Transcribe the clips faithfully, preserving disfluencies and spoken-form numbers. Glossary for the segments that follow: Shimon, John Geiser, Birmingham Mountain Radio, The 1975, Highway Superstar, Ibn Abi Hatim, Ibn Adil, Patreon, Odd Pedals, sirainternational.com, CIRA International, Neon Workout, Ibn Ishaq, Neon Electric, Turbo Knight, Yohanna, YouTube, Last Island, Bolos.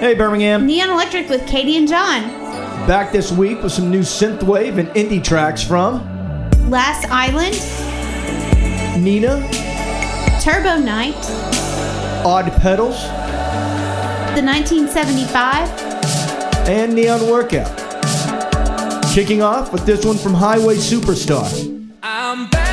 Hey, Birmingham. Neon Electric with Katie and John. Back this week with some new synthwave and indie tracks from Last Island, Nina, Turbo Knight, Odd Pedals, The nineteen seventy-five, and Neon Workout. Kicking off with this one from Highway Superstar. I'm back.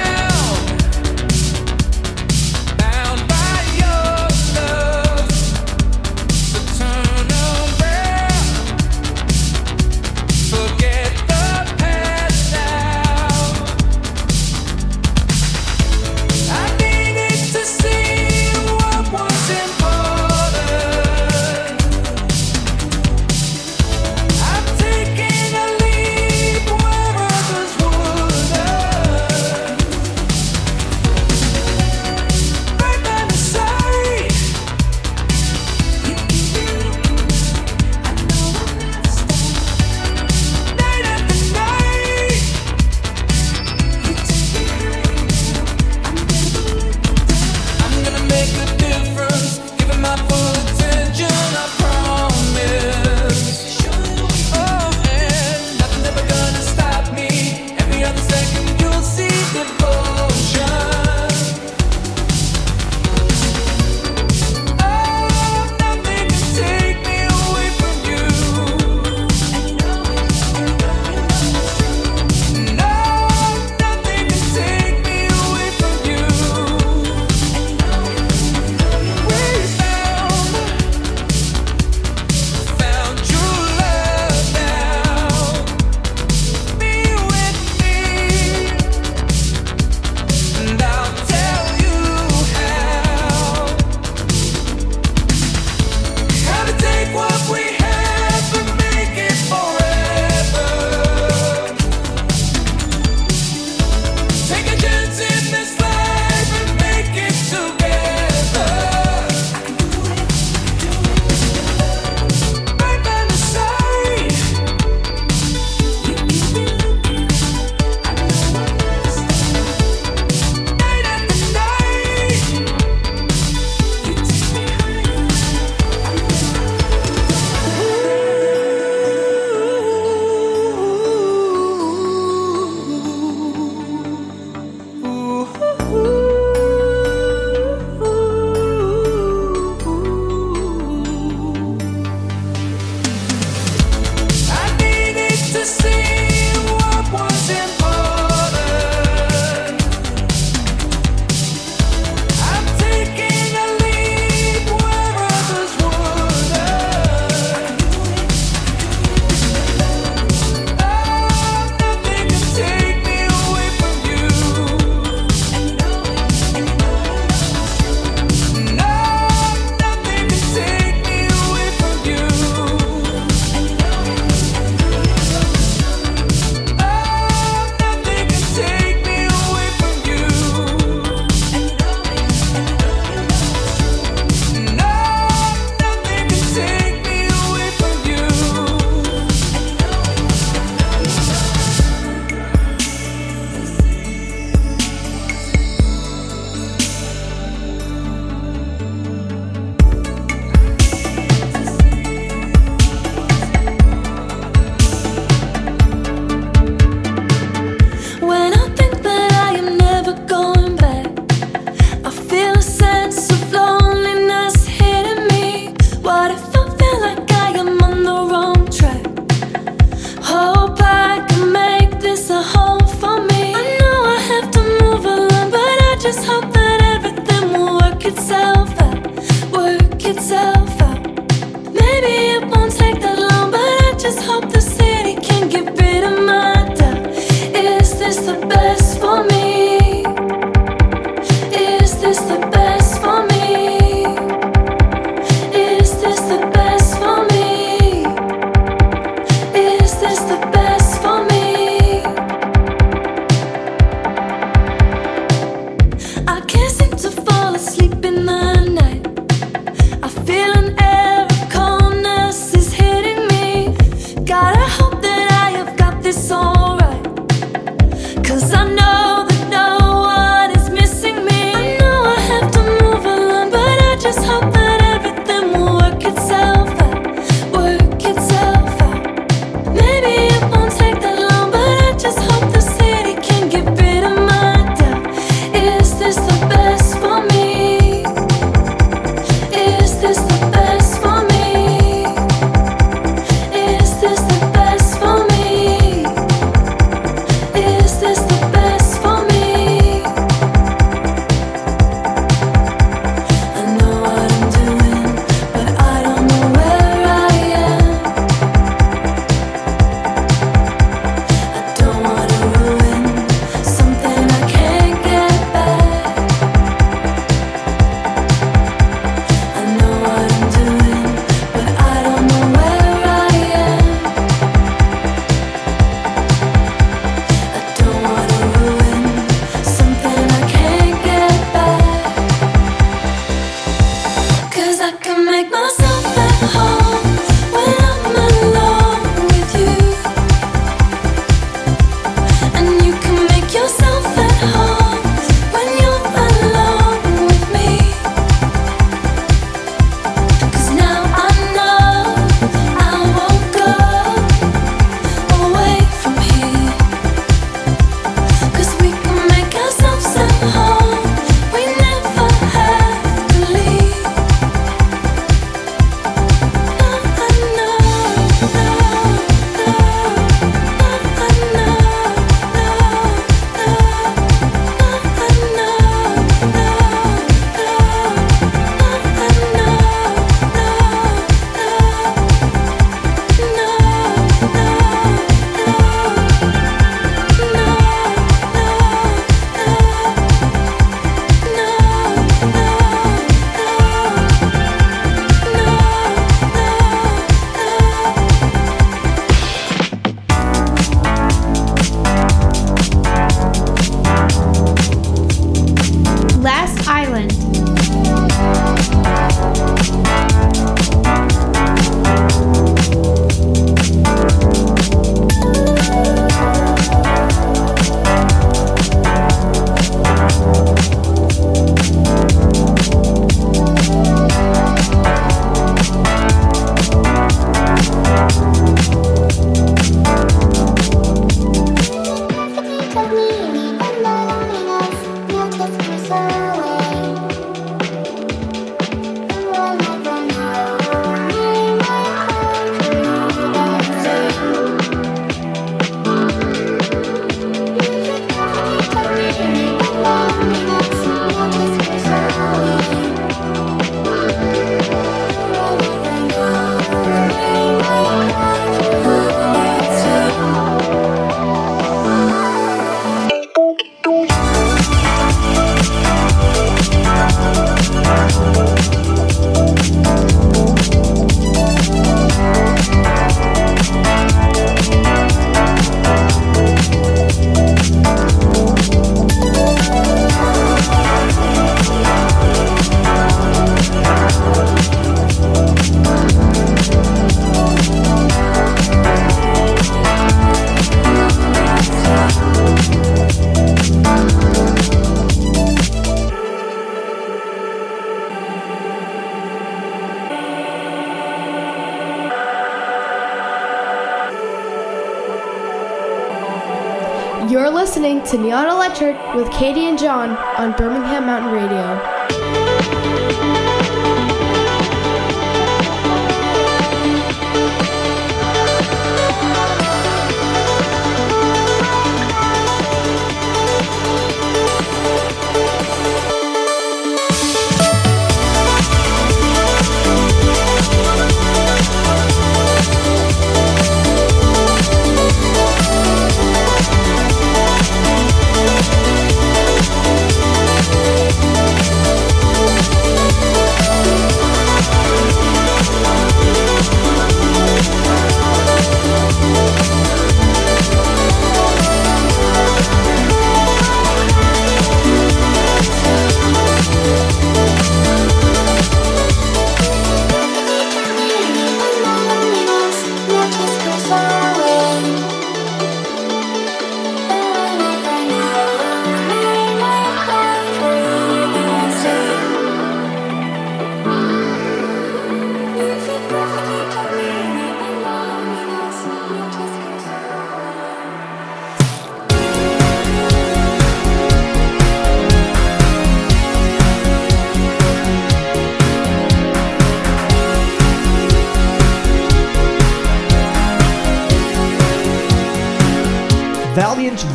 You're listening to Neon Electric with Katie and John on Birmingham Mountain Radio.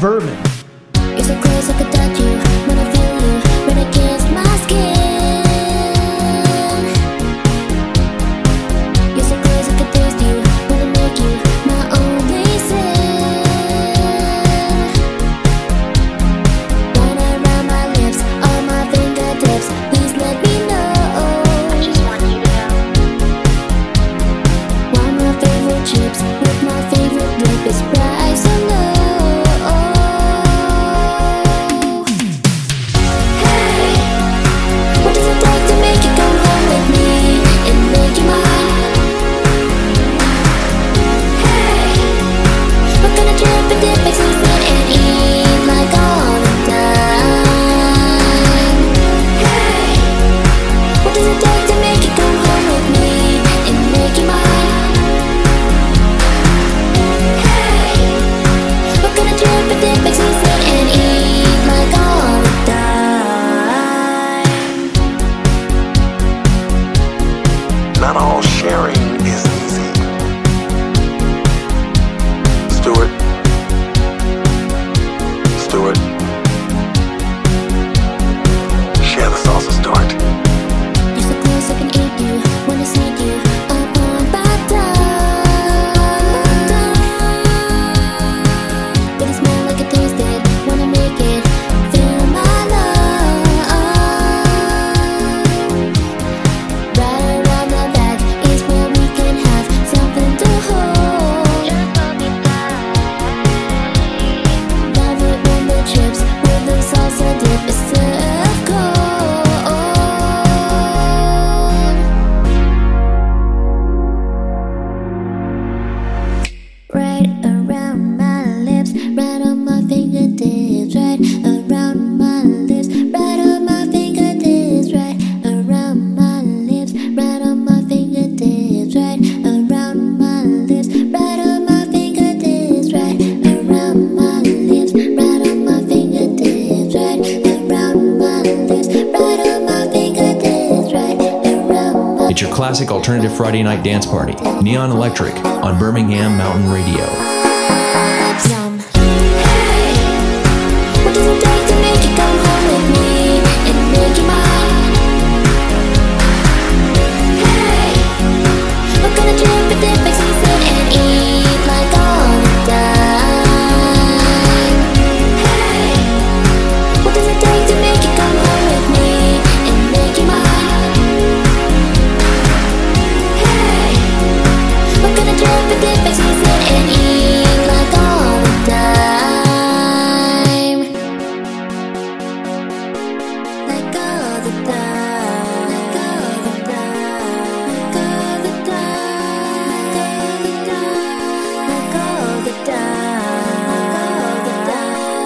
Vermin. Oh, not all sharing is easy. Stuart, Stuart, share the salsa, Stuart. You're so close I can eat you, wanna sneak you up on my tongue. With a smell like a taste it, wanna make it feel my love. Right around the back is where we can have something to hold. Love it when the chips with the salsa dip is served cold. Right around my lips, right on my fingertips, right around my lips, right on my fingertips, right around my lips, right on my fingertips, right around my lips, right on my fingertips, right around my lips, right on my fingertips, right around my lips, right on my fingertips, right around my It's your classic alternative Friday night dance party, Neon Electric on Birmingham Mountain Radio. Some. Hey, what does it take to make you come home with me and make you mine? Hey, we're gonna drink the dip, make some sit and eat like on a dime. Hey, what does it take to make you come home with me and make you mine? Hey, we're gonna drink the dip, make some sit and eat like on a dime. Like all the time, like all the time, like all the time, like all the time, like all the time.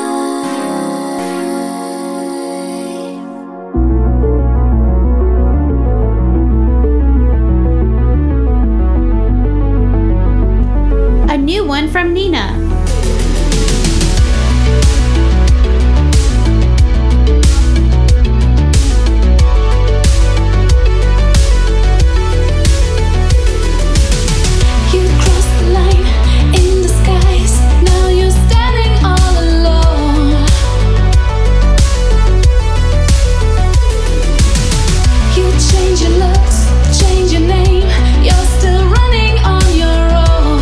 A new one from Nina. You crossed the line in disguise. Now you're standing all alone. You change your looks, change your name. You're still running on your own.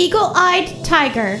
Eagle-Eyed Tiger.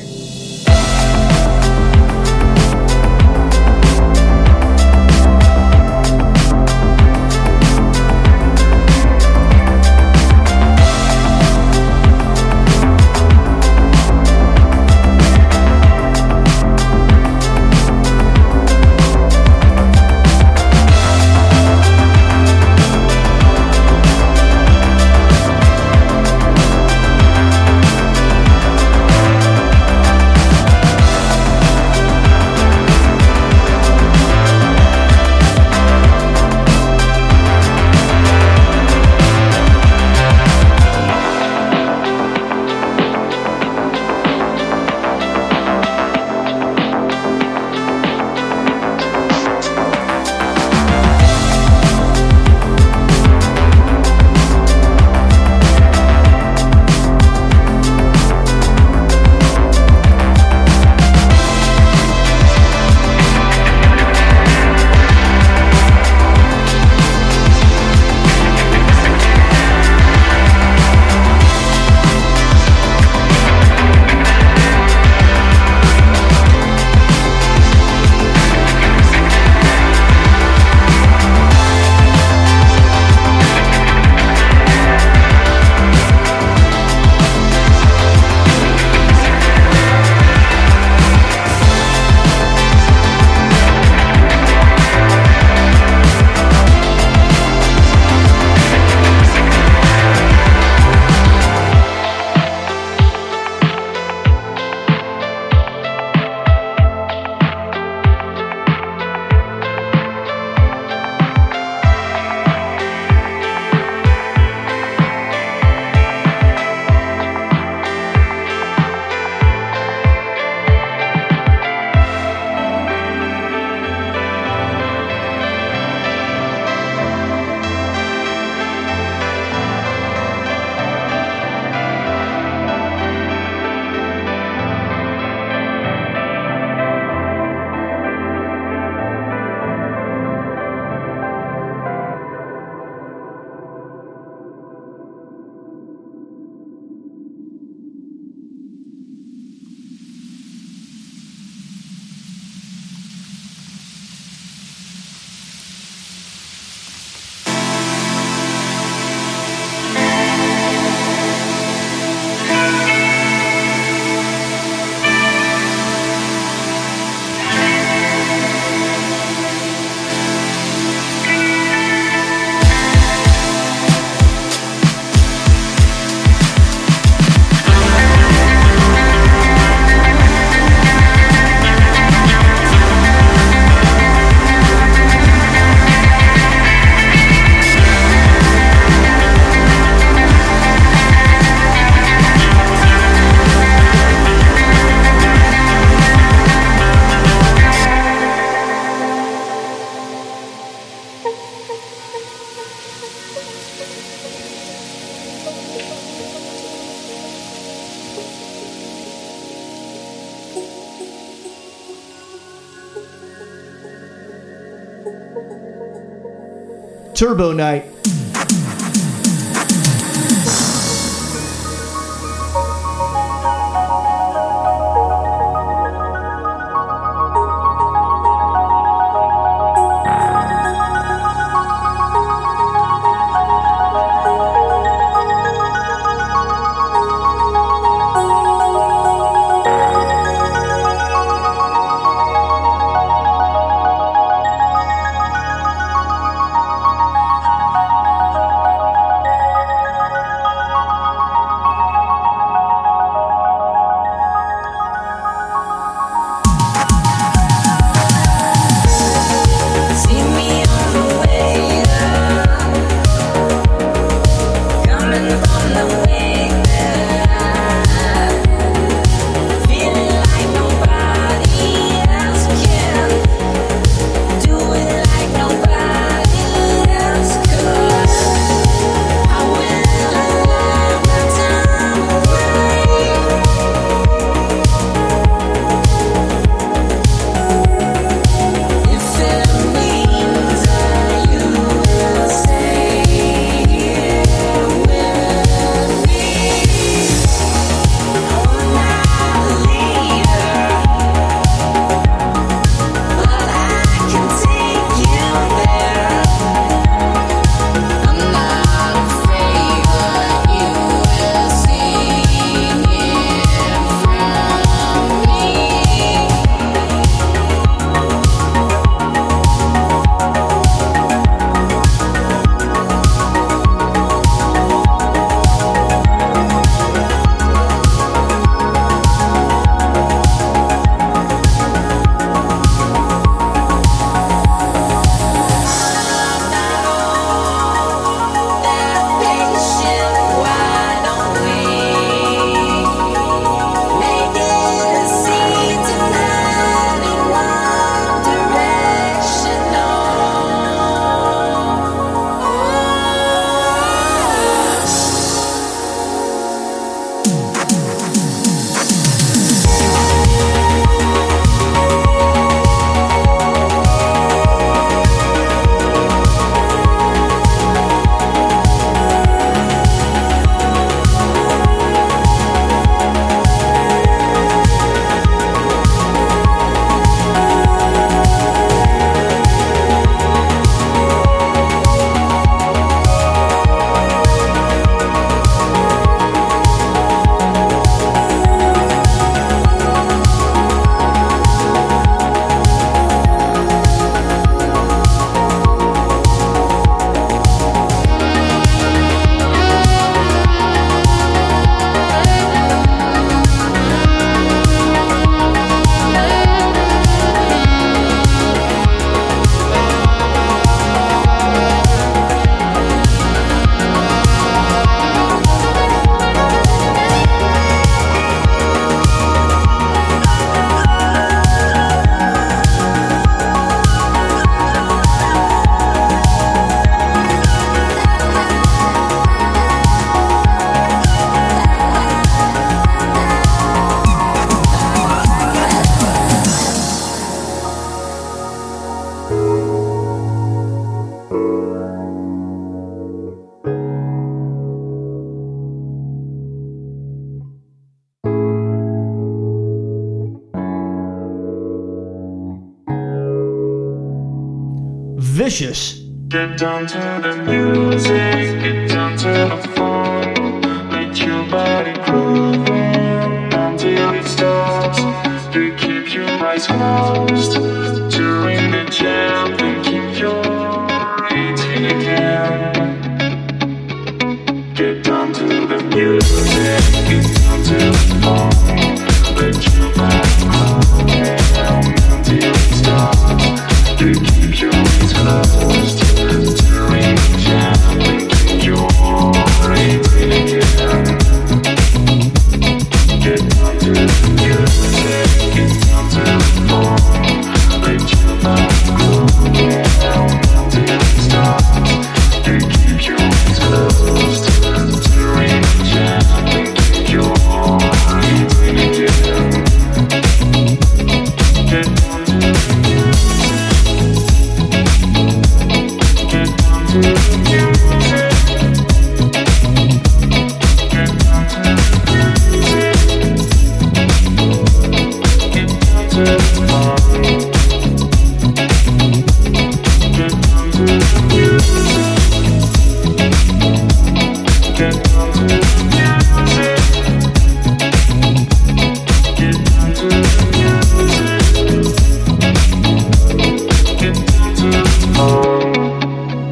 Turbo Knight. Vicious. Get down to the music, get down to the fun. Let your body groove until it stops. Do keep your eyes closed during the jam, then keep your rating again. Get down to the music, get down to the fun. Let your body groove until it stops. Do keep your eyes closed.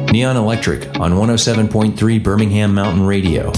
Neon Electric on one oh seven point three Birmingham Mountain Radio.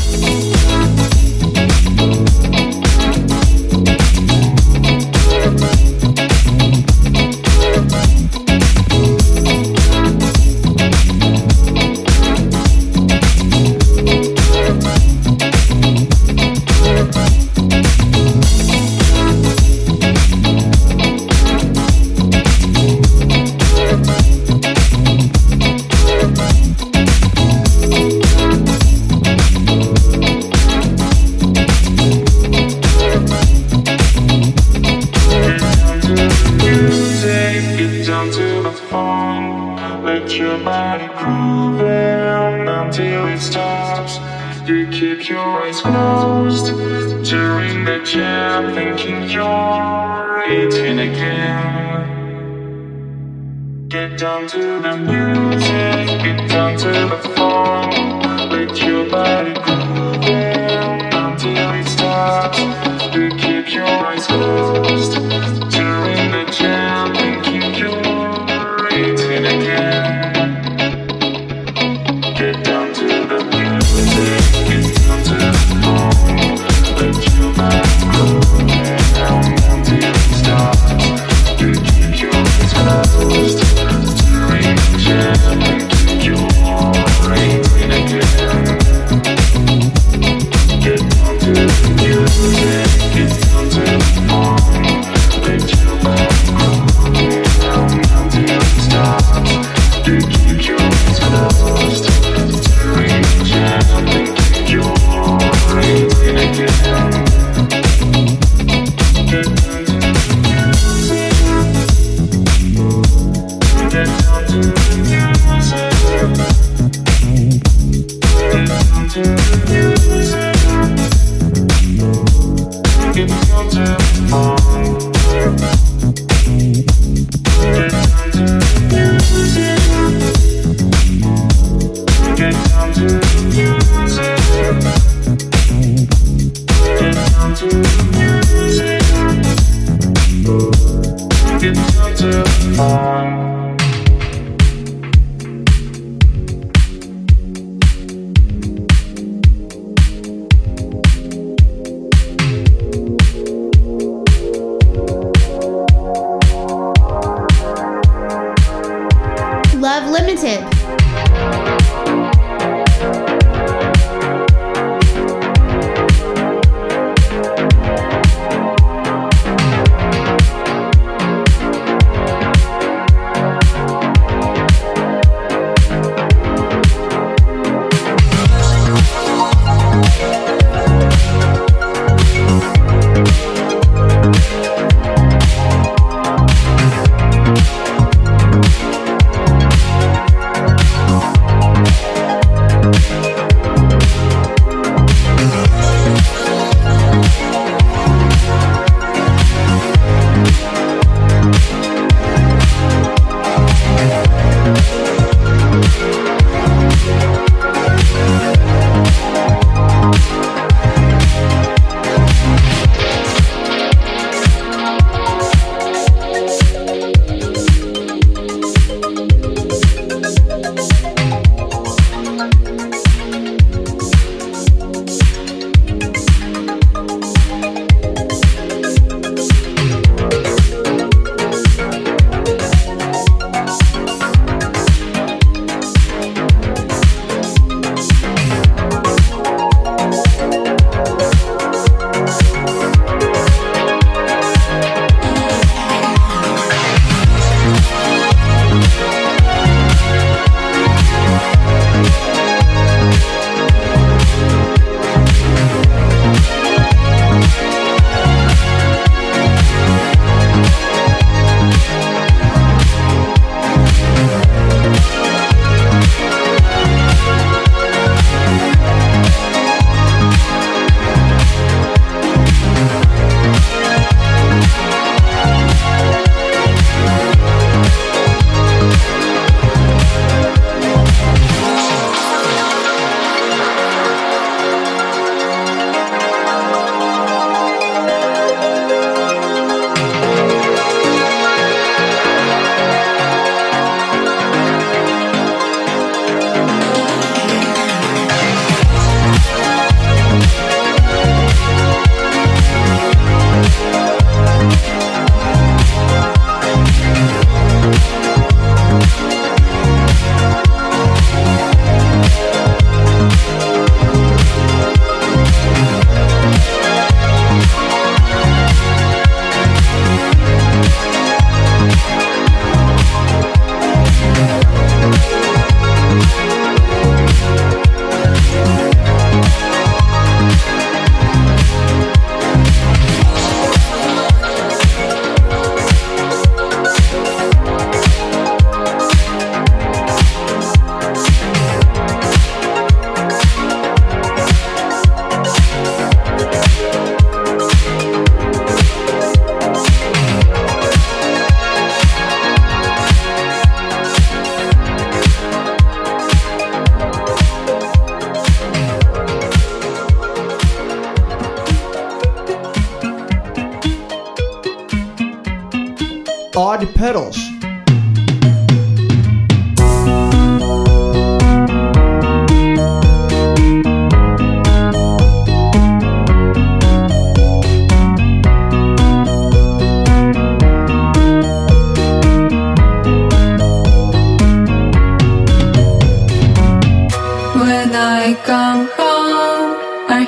Odd Pedals.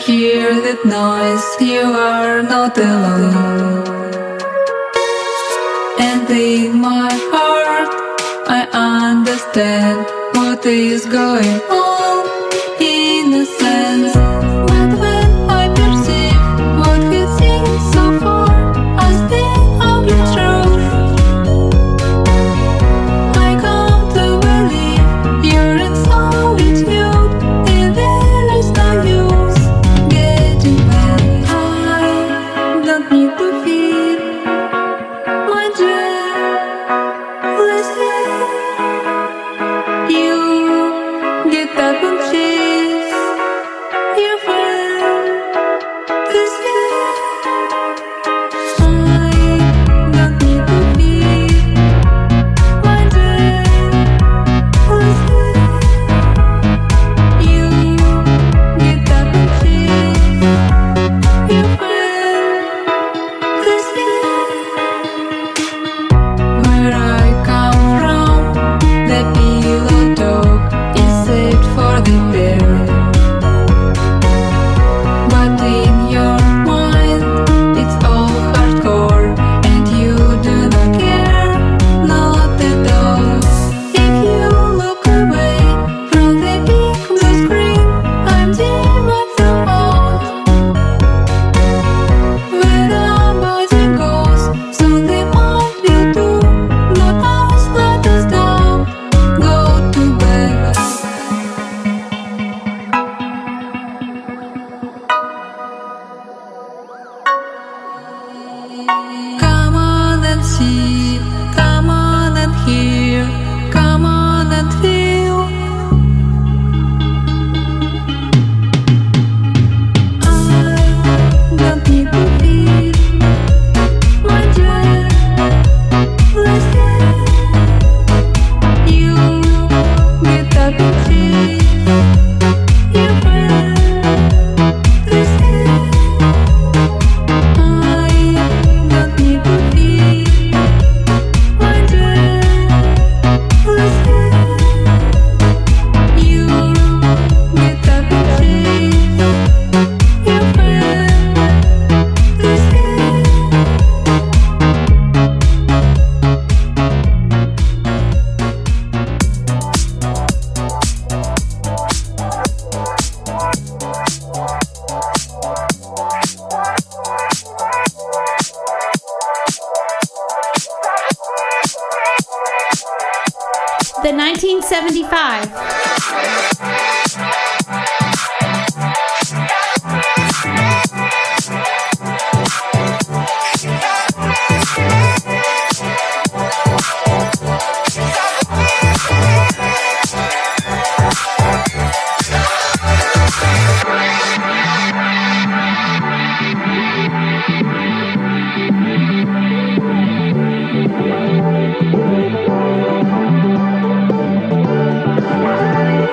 Hear that noise, you are not alone. And in my heart, I understand what is going on. In a sense, but when I perceive what he seems so far as the ugly truth, I come to believe you're in solitude. And there is no you. The nineteen seventy-five.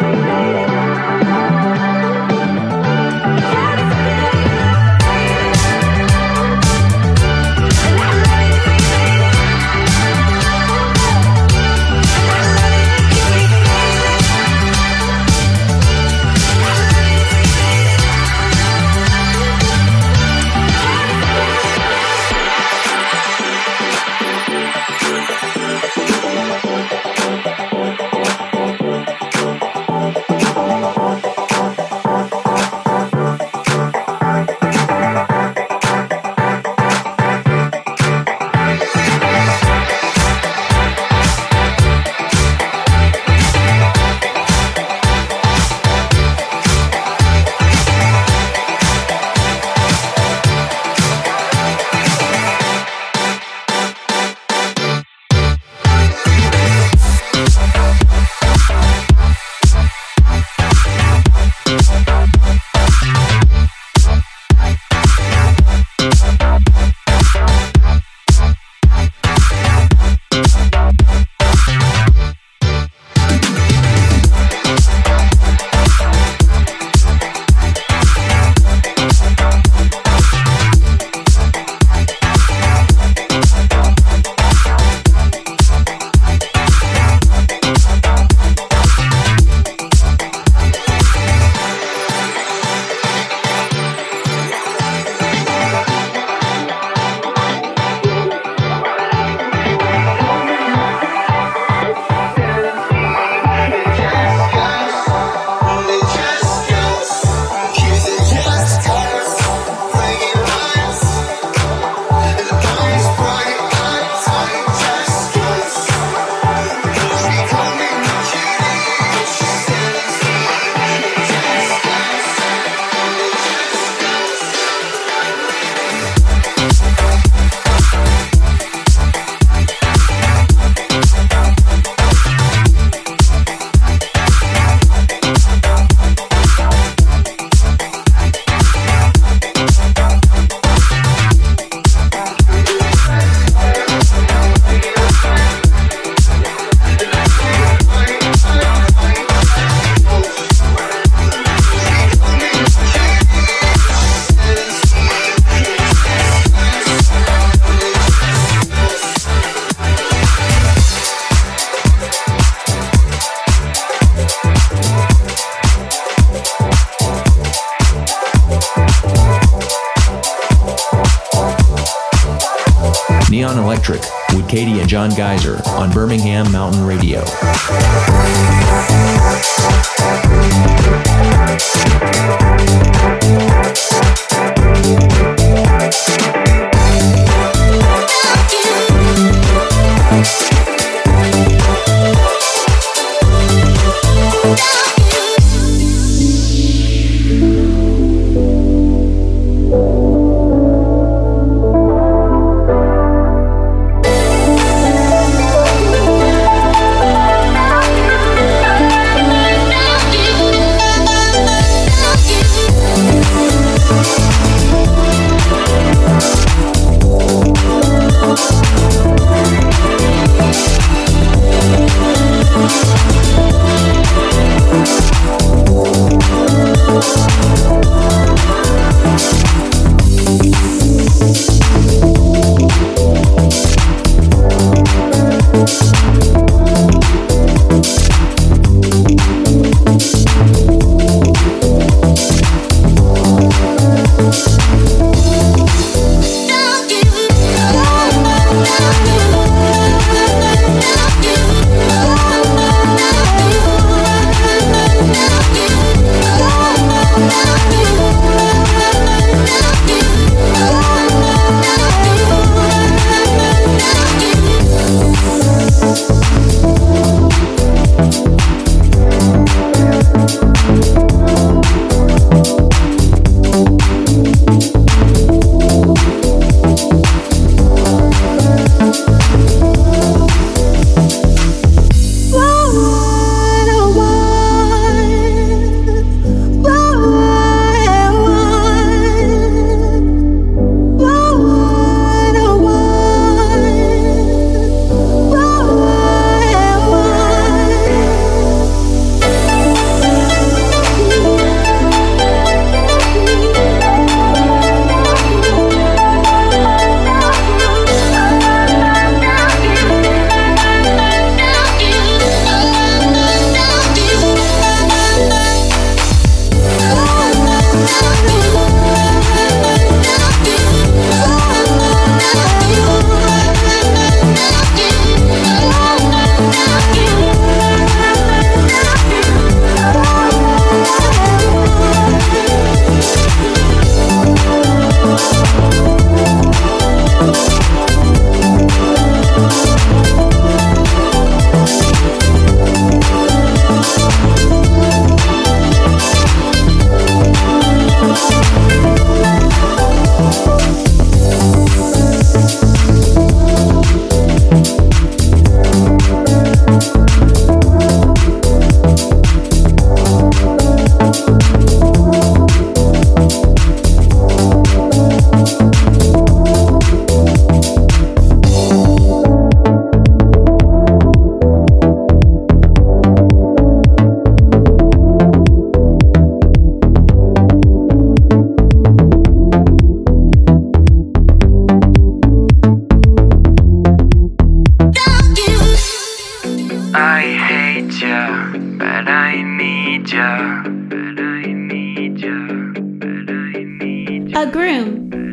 We'll be right back. Neon Electric with Katie and John Geiser on Birmingham Mountain Radio.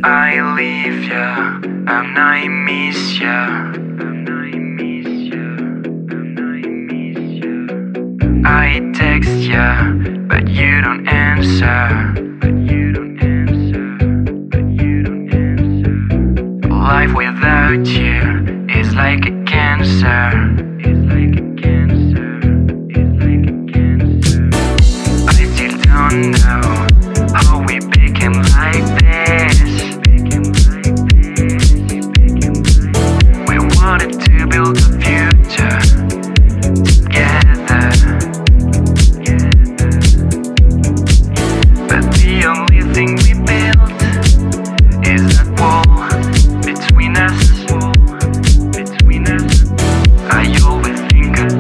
I always think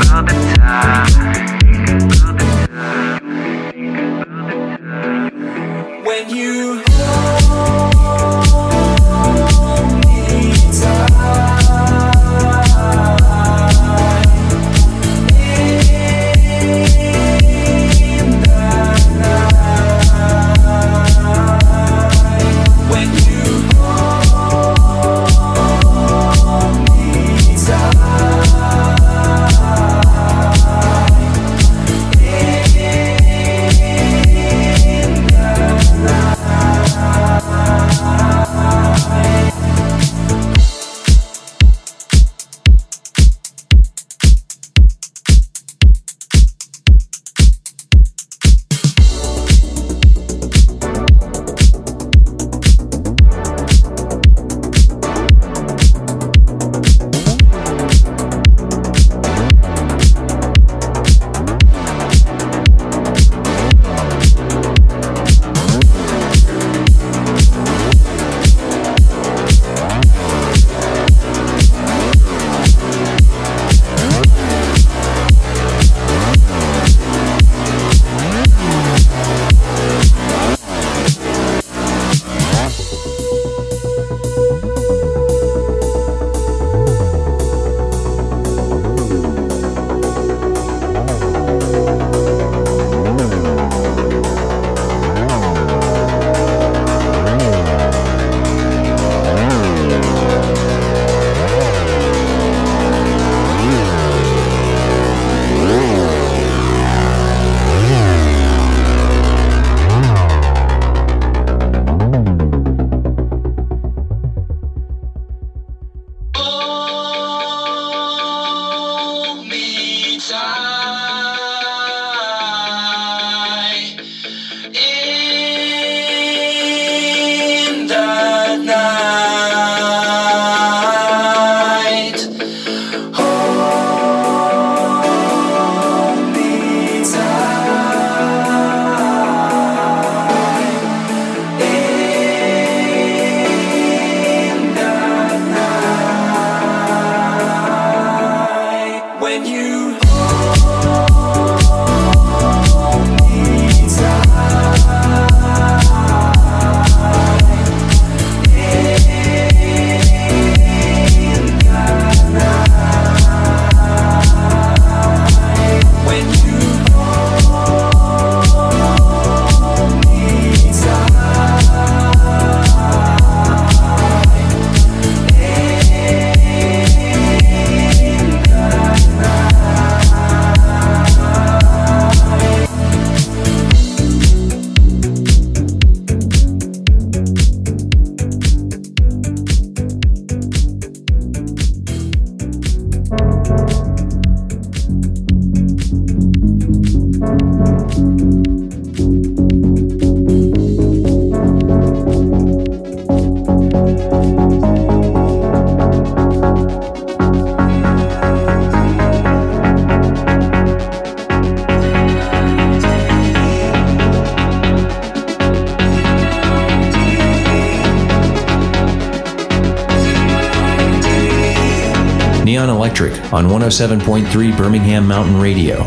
Neon Electric on one oh seven point three Birmingham Mountain Radio.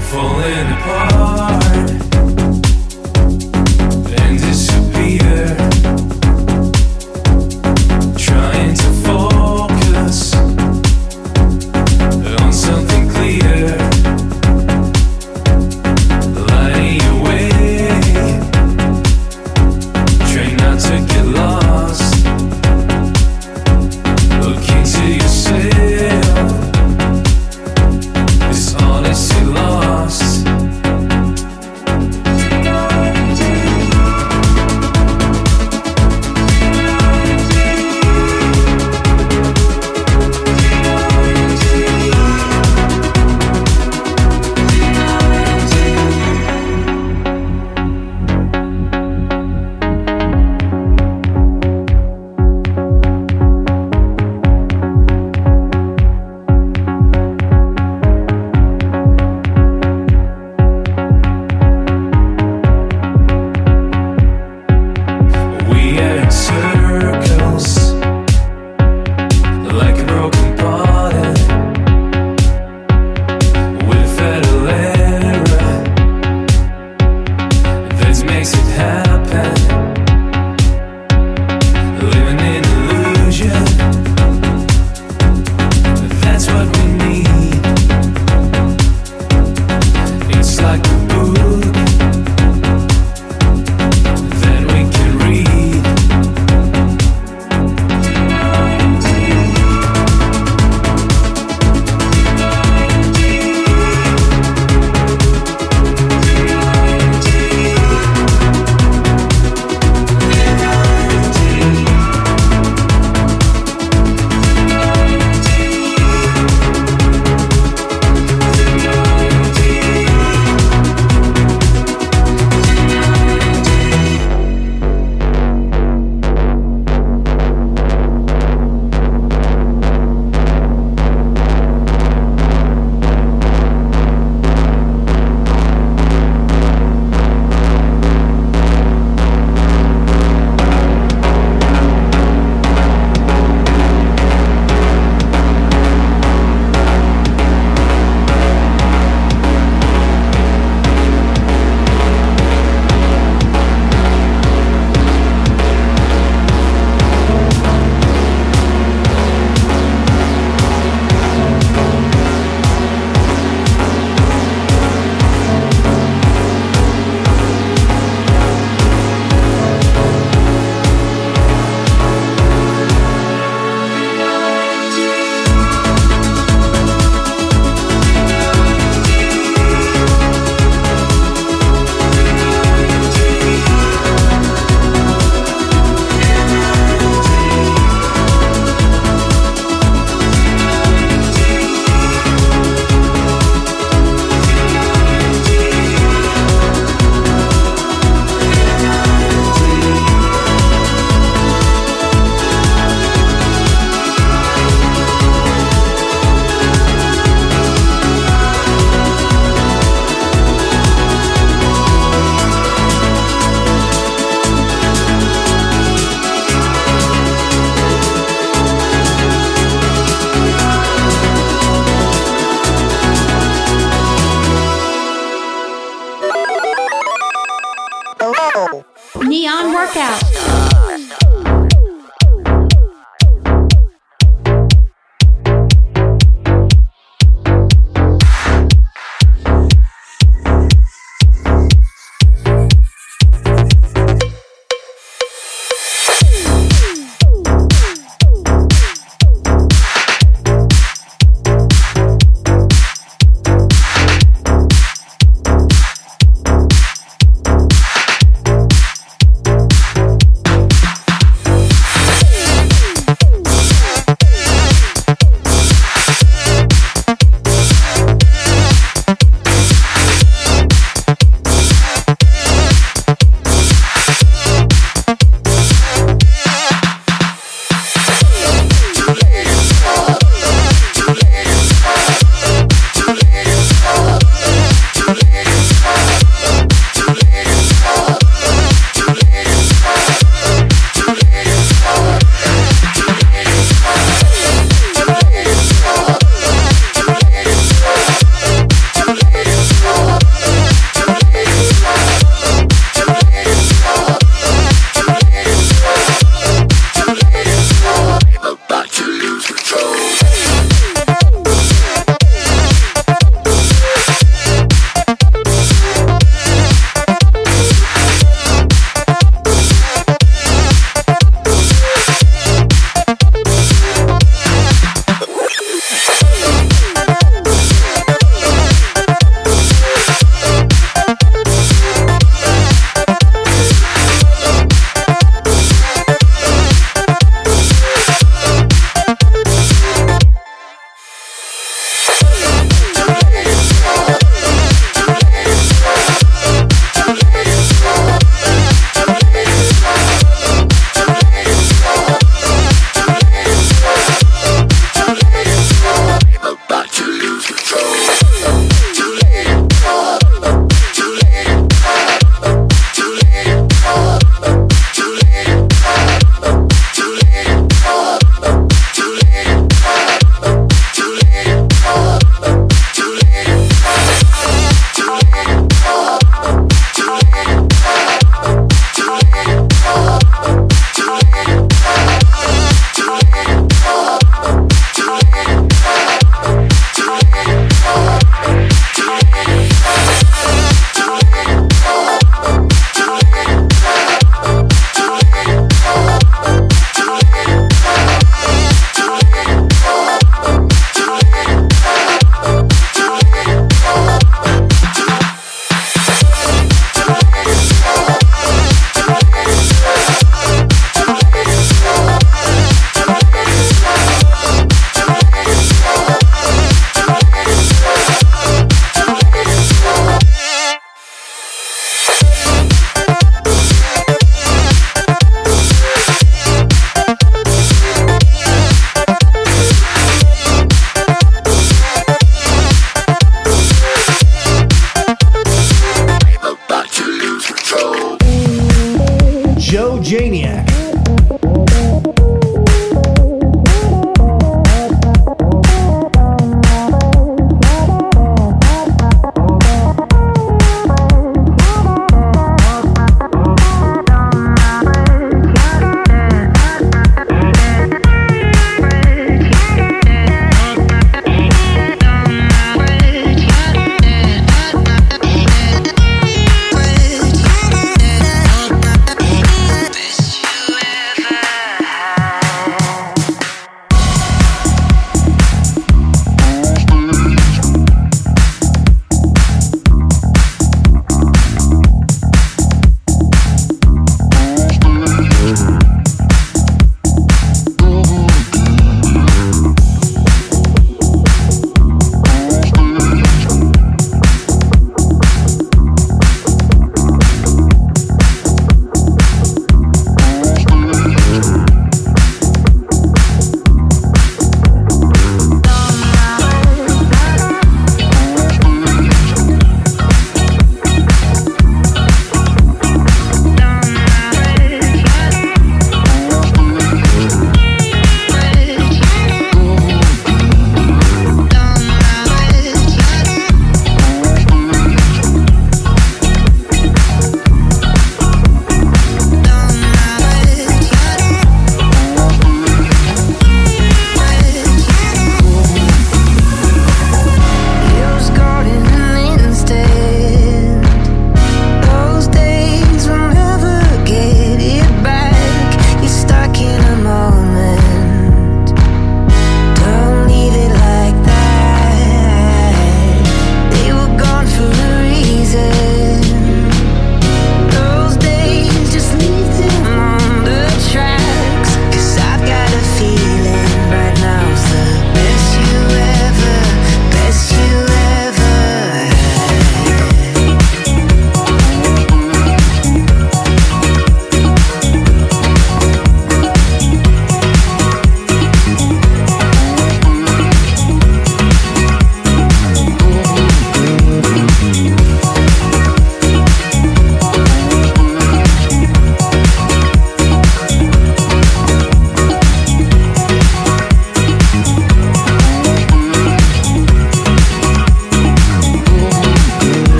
Falling apart and disappear, trying to focus on something clear. Lying away, try not to get lost. It's honestly lost.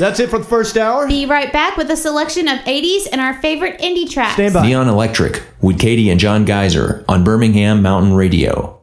That's it for the first hour. Be right back with a selection of eighties and our favorite indie tracks. Stand by. Neon Electric with Katie and John Geiser on Birmingham Mountain Radio.